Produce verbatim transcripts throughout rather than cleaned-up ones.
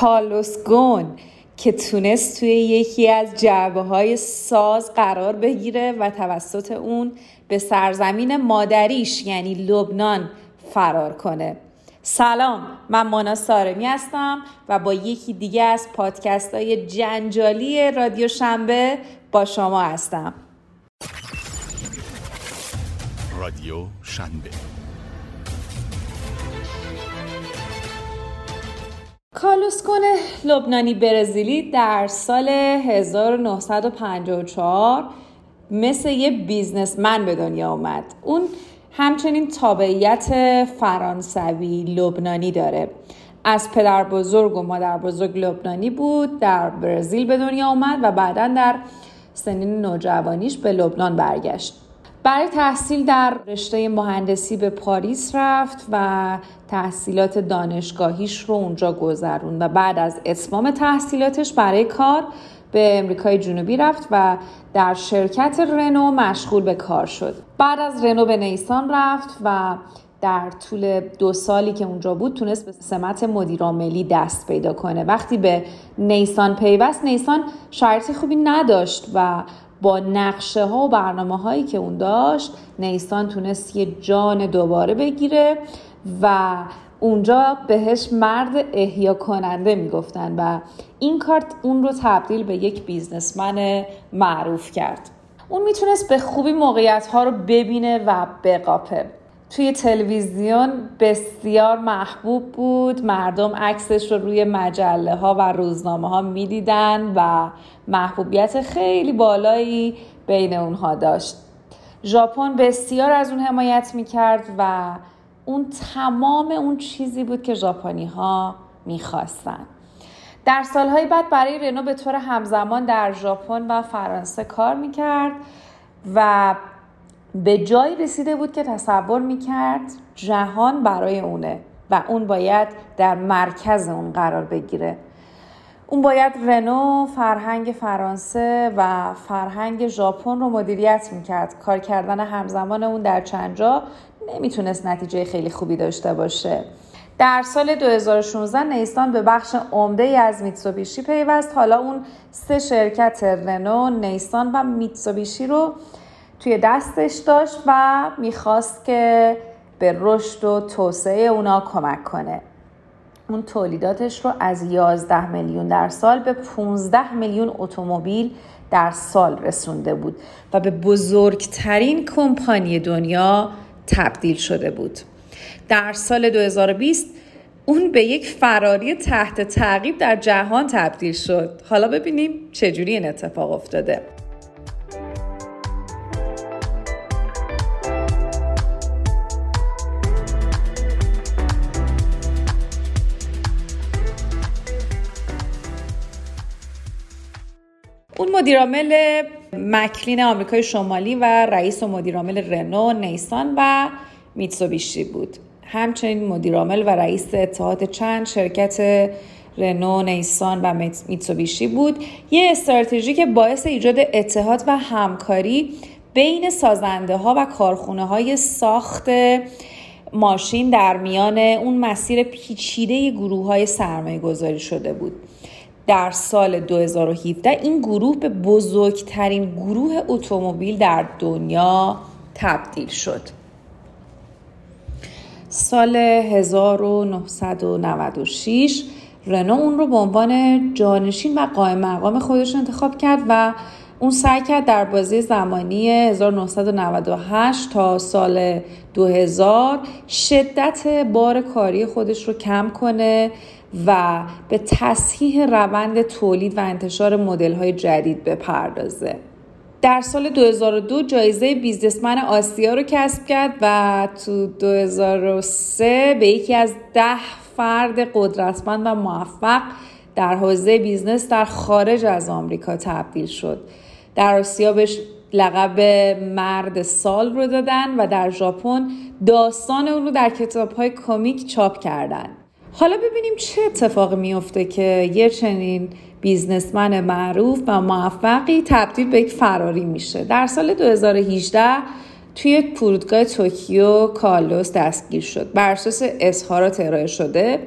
کارلوس گون که تونست توی یکی از جعبه‌های ساز قرار بگیره و توسط اون به سرزمین مادریش یعنی لبنان فرار کنه. سلام، من مانا سارمی هستم و با یکی دیگه از پادکست‌های جنجالی رادیو شنبه با شما هستم. رادیو شنبه. کارلوس گون لبنانی برزیلی در سال هزار و نهصد و پنجاه و چهار مثل یه بیزنسمن به دنیا اومد. اون همچنین تابعیت فرانسوی لبنانی داره. از پدر بزرگ و مادر بزرگ لبنانی بود، در برزیل به دنیا اومد و بعداً در سنین نوجوانیش به لبنان برگشت. برای تحصیل در رشته مهندسی به پاریس رفت و تحصیلات دانشگاهیش رو اونجا گذروند و بعد از اتمام تحصیلاتش برای کار به امریکای جنوبی رفت و در شرکت رنو مشغول به کار شد. بعد از رنو به نیسان رفت و در طول دو سالی که اونجا بود تونست به سمت مدیرعاملی دست پیدا کنه. وقتی به نیسان پیوست، نیسان شرایط خوبی نداشت و با نقشه ها و برنامه هایی که اون داشت نیسان تونست یه جان دوباره بگیره و اونجا بهش مرد احیا کننده میگفتن و این کار اون رو تبدیل به یک بیزنسمن معروف کرد. اون میتونست به خوبی موقعیت ها رو ببینه و بقاپه. توی تلویزیون بسیار محبوب بود، مردم عکسش رو روی مجله ها و روزنامه ها می دیدن و محبوبیت خیلی بالایی بین اونها داشت. ژاپن بسیار از اون حمایت می کرد و اون تمام اون چیزی بود که ژاپنی ها می خواستن. در سالهای بعد برای رنو به طور همزمان در ژاپن و فرانسه کار می کرد و به جایی رسیده بود که تصور میکرد جهان برای اونه و اون باید در مرکز اون قرار بگیره. اون باید رنو، فرهنگ فرانسه و فرهنگ ژاپن رو مدیریت میکرد. کار کردن همزمان اون در چند جا نمیتونست نتیجه خیلی خوبی داشته باشه. در سال دو هزار و شانزده نیسان به بخش عمده از میتسوبیشی پیوست. حالا اون سه شرکت رنو، نیسان و میتسوبیشی رو توی دستش داشت و میخواست که به رشد و توسعه اونا کمک کنه. اون تولیداتش رو از یازده میلیون در سال به پانزده میلیون اتومبیل در سال رسونده بود و به بزرگترین کمپانی دنیا تبدیل شده بود. در سال دو هزار و بیست اون به یک فراری تحت تعقیب در جهان تبدیل شد. حالا ببینیم چجوری این اتفاق افتاده. اون مدیرعامل مکلین آمریکای شمالی و رئیس و مدیرعامل رنو، نیسان و میتسوبیشی بود. همچنین مدیرعامل و رئیس اتحاد چند شرکت رنو، نیسان و میتسوبیشی بود. یه استراتژی که باعث ایجاد اتحاد و همکاری بین سازنده ها و کارخونه های ساخت ماشین در میان اون مسیر پیچیده گروه های سرمایه گذاری شده بود. در سال دو هزار و هفده این گروه به بزرگترین گروه اتومبیل در دنیا تبدیل شد. سال هزار و نهصد و نود و شش رنو اون رو به عنوان جانشین و قائم مقام خودش انتخاب کرد و اون سعی کرد در بازه زمانی هزار و نهصد و نود و هشت تا سال دو هزار شدت بار کاری خودش رو کم کنه و به تصحیح روند تولید و انتشار مدل‌های جدید بپردازه. در سال دو هزار و دو جایزه بیزنسمن آسیا رو کسب کرد و تو دو هزار و سه به یکی از ده فرد قدرتمند و موفق در حوزه بیزنس در خارج از آمریکا تبدیل شد. در آسیا بهش لقب مرد سال رو دادن و در ژاپن داستان اون رو در کتاب‌های کمیک چاپ کردن. حالا ببینیم چه اتفاقی میفته که یه چنین بیزنسمن معروف و موفقی تبدیل به یک فراری میشه. در سال دو هزار و هجده توی فرودگاه توکیو کارلوس دستگیر شد. بر اساس اظهارات ارائه شده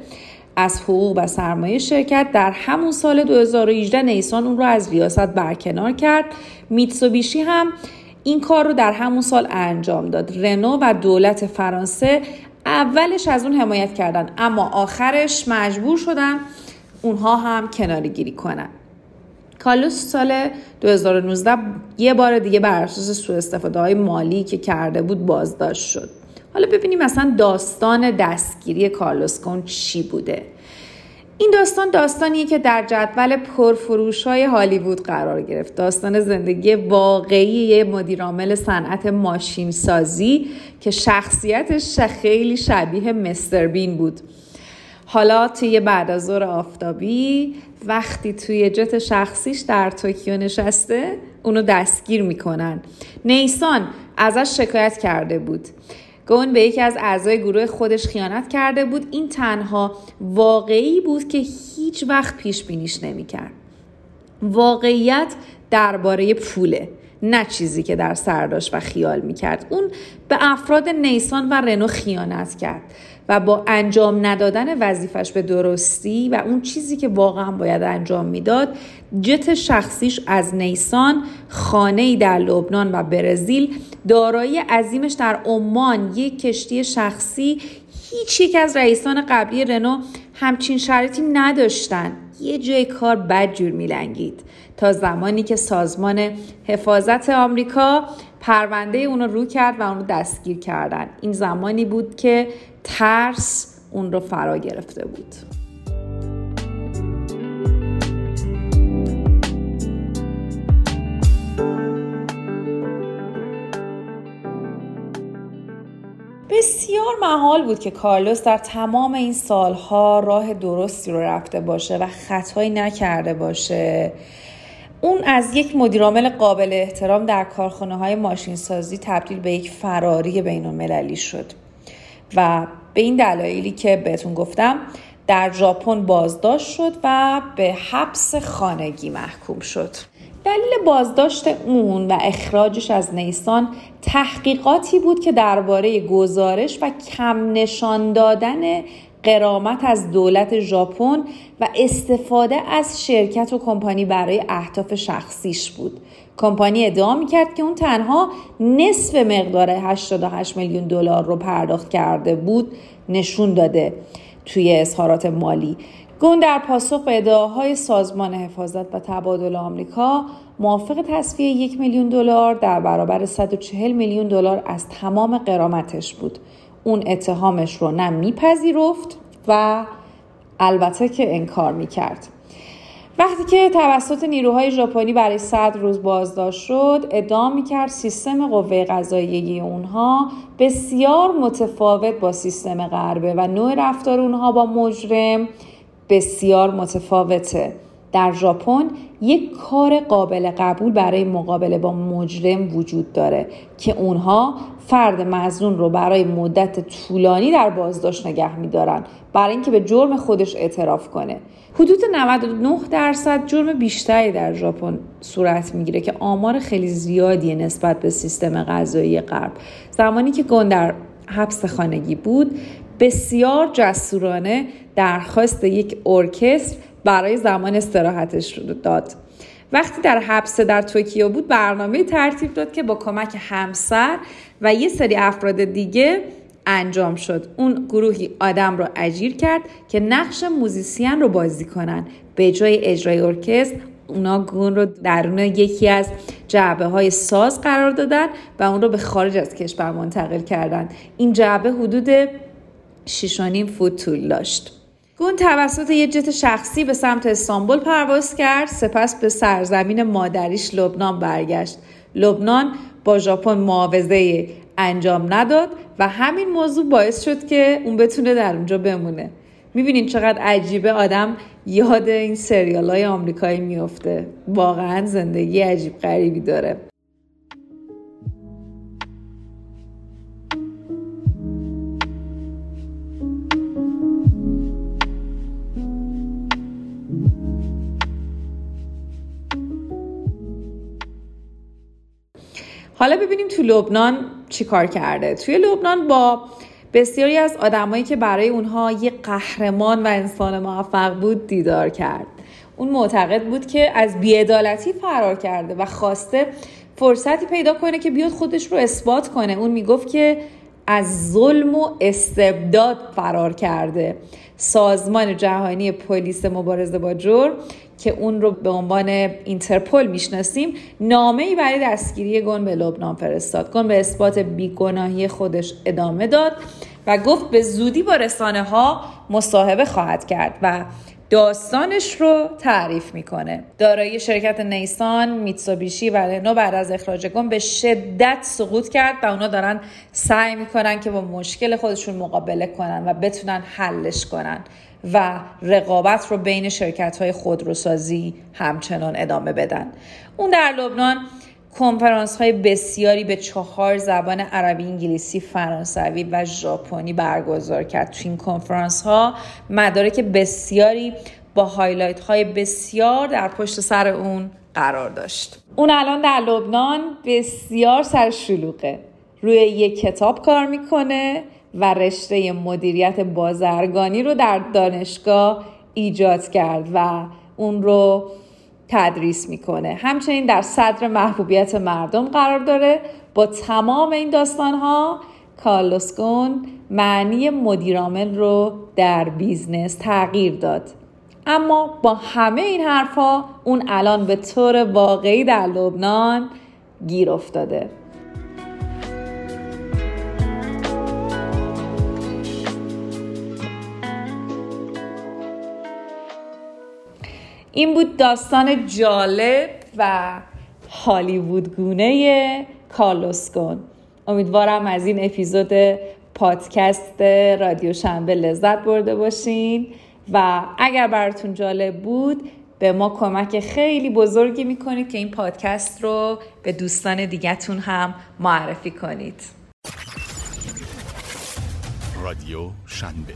از حقوق و سرمایه شرکت در همون سال دو هزار و هجده نیسان اون رو از ریاست برکنار کرد. میتسوبیشی هم این کار رو در همون سال انجام داد. رنو و دولت فرانسه اولش از اون حمایت کردن، اما آخرش مجبور شدن اونها هم کناره‌گیری کنن. کارلوس سال دو هزار و نوزده یه بار دیگه بر اساس سوء استفاده‌های مالی که کرده بود بازداشت شد. حالا ببینیم اصلا داستان دستگیری کارلوس گون چی بوده. این داستان داستانیه که در جدول پرفروش‌های هالیوود قرار گرفت. داستان زندگی واقعی مدیرعامل صنعت ماشین‌سازی که شخصیتش خیلی شبیه مستر بین بود. حالا توی بعد از ظهر آفتابی وقتی توی جت شخصیش در توکیو نشسته اونو دستگیر میکنن. نیسان ازش شکایت کرده بود. گون به یکی از اعضای گروه خودش خیانت کرده بود. این تنها واقعی بود که هیچ وقت پیش بینیش نمیکرد. واقعیت درباره پوله، نه چیزی که در سر داشت و خیال میکرد. اون به افراد نیسان و رنو خیانت کرد و با انجام ندادن وظیفش به درستی و اون چیزی که واقعا باید انجام میداد، جت شخصیش از نیسان، خانه‌ای در لبنان و برزیل، دارایی عظیمش در عمان، یک کشتی شخصی، هیچ یک از رئیسان قبلی رنو همچین شرایطی نداشتن. یه جای کار بدجور میلنگید تا زمانی که سازمان حفاظت آمریکا پرونده اون رو رو کرد و اون رو دستگیر کردن. این زمانی بود که ترس اون رو فرا گرفته بود. بسیار محال بود که کارلوس در تمام این سالها راه درستی رو رفته باشه و خطایی نکرده باشه. اون از یک مدیرعامل قابل احترام در کارخانه‌های ماشین‌سازی تبدیل به یک فراری بین‌المللی شد و به این دلایلی که بهتون گفتم در ژاپن بازداشت شد و به حبس خانگی محکوم شد. دلیل بازداشت اون و اخراجش از نیسان تحقیقاتی بود که درباره گزارش و کم نشان دادن غرامت از دولت ژاپن و استفاده از شرکت و کمپانی برای اهداف شخصیش بود. کمپانی ادعا میکرد که اون تنها نصف مقدار هشتاد و هشت میلیون دلار رو پرداخت کرده بود نشون داده توی اظهارات مالی. گون در پاسخ به ادعاهای سازمان حفاظت و تبادل آمریکا موافق تصفیه یک میلیون دلار در برابر صد و چهل میلیون دلار از تمام غرامتش بود. اون اتهامش رو نه میپذیرفت و البته که انکار میکرد. وقتی که توسط نیروهای ژاپنی برای صد روز بازداشت شد، ادعا میکرد سیستم قوه قضاییه اونها بسیار متفاوت با سیستم غربه و نوع رفتار اونها با مجرم بسیار متفاوته. در ژاپن یک کار قابل قبول برای مقابله با مجرم وجود داره که اونها فرد مظنون رو برای مدت طولانی در بازداشت نگه می‌دارن برای اینکه به جرم خودش اعتراف کنه. حدود نود و نه درصد جرم بیشتری در ژاپن صورت میگیره که آمار خیلی زیادیه نسبت به سیستم قضایی غرب. زمانی که گون در حبس خانگی بود، بسیار جسورانه درخواست یک ارکستر برای زمان استراحتش رو داد. وقتی در حبس در توکیو بود، برنامه ترتیب داد که با کمک همسر و یه سری افراد دیگه انجام شد. اون گروهی آدم رو اجیر کرد که نقش موزیسین رو بازی کنن. به جای اجرای ارکستر، اونا گون رو درون یکی از جعبه های ساز قرار دادن و اون رو به خارج از کشور منتقل کردن. این جعبه حدود شش و نیم فوت طول داشت. گون توسط یه جت شخصی به سمت استانبول پرواز کرد، سپس به سرزمین مادریش لبنان برگشت. لبنان با ژاپن معاوضه انجام نداد و همین موضوع باعث شد که اون بتونه در اونجا بمونه. میبینین چقدر عجیبه، آدم یاد این سریال‌های آمریکایی میفته. واقعا زندگی عجیب غریبی داره. حالا ببینیم تو لبنان چی کار کرده. توی لبنان با بسیاری از آدمایی که برای اونها یه قهرمان و انسان موفق بود دیدار کرد. اون معتقد بود که از بی‌عدالتی فرار کرده و خواسته فرصتی پیدا کنه که بیاد خودش رو اثبات کنه. اون میگفت که از ظلم و استبداد فرار کرده. سازمان جهانی پلیس مبارزه با جرم که اون رو به عنوان اینترپول میشناسیم، نامه‌ای برای دستگیری گن به لبنان فرستاد. گن به اثبات بیگناهی خودش ادامه داد و گفت به زودی با رسانه‌ها مصاحبه خواهد کرد و داستانش رو تعریف میکنه. دارایی شرکت نیسان، میتسوبیشی و رنو بعد از اخراج گن به شدت سقوط کرد و اونا دارن سعی میکنن که با مشکل خودشون مقابله کنن و بتونن حلش کنن و رقابت رو بین شرکت‌های خودروسازی همچنان ادامه بدن. اون در لبنان کنفرانس‌های بسیاری به چهار زبان عربی، انگلیسی، فرانسوی و ژاپنی برگزار کرد. تو این کنفرانس‌ها مدارک بسیاری با هایلایت‌های بسیار در پشت سر اون قرار داشت. اون الان در لبنان بسیار سرشلوغه. روی یک کتاب کار می‌کنه و رشته مدیریت بازرگانی رو در دانشگاه ایجاد کرد و اون رو تدریس میکنه. همچنین در صدر محبوبیت مردم قرار داره. با تمام این داستانها کارلوس گون معنی مدیرعامل رو در بیزنس تغییر داد. اما با همه این حرفا اون الان به طور واقعی در لبنان گیر افتاده. این بود داستان جالب و هالیوود گونه کارلوس گون. امیدوارم از این اپیزود پادکست رادیو شنبه لذت برده باشین و اگر براتون جالب بود به ما کمک خیلی بزرگی میکنید که این پادکست رو به دوستان دیگتون هم معرفی کنید. رادیو شنبه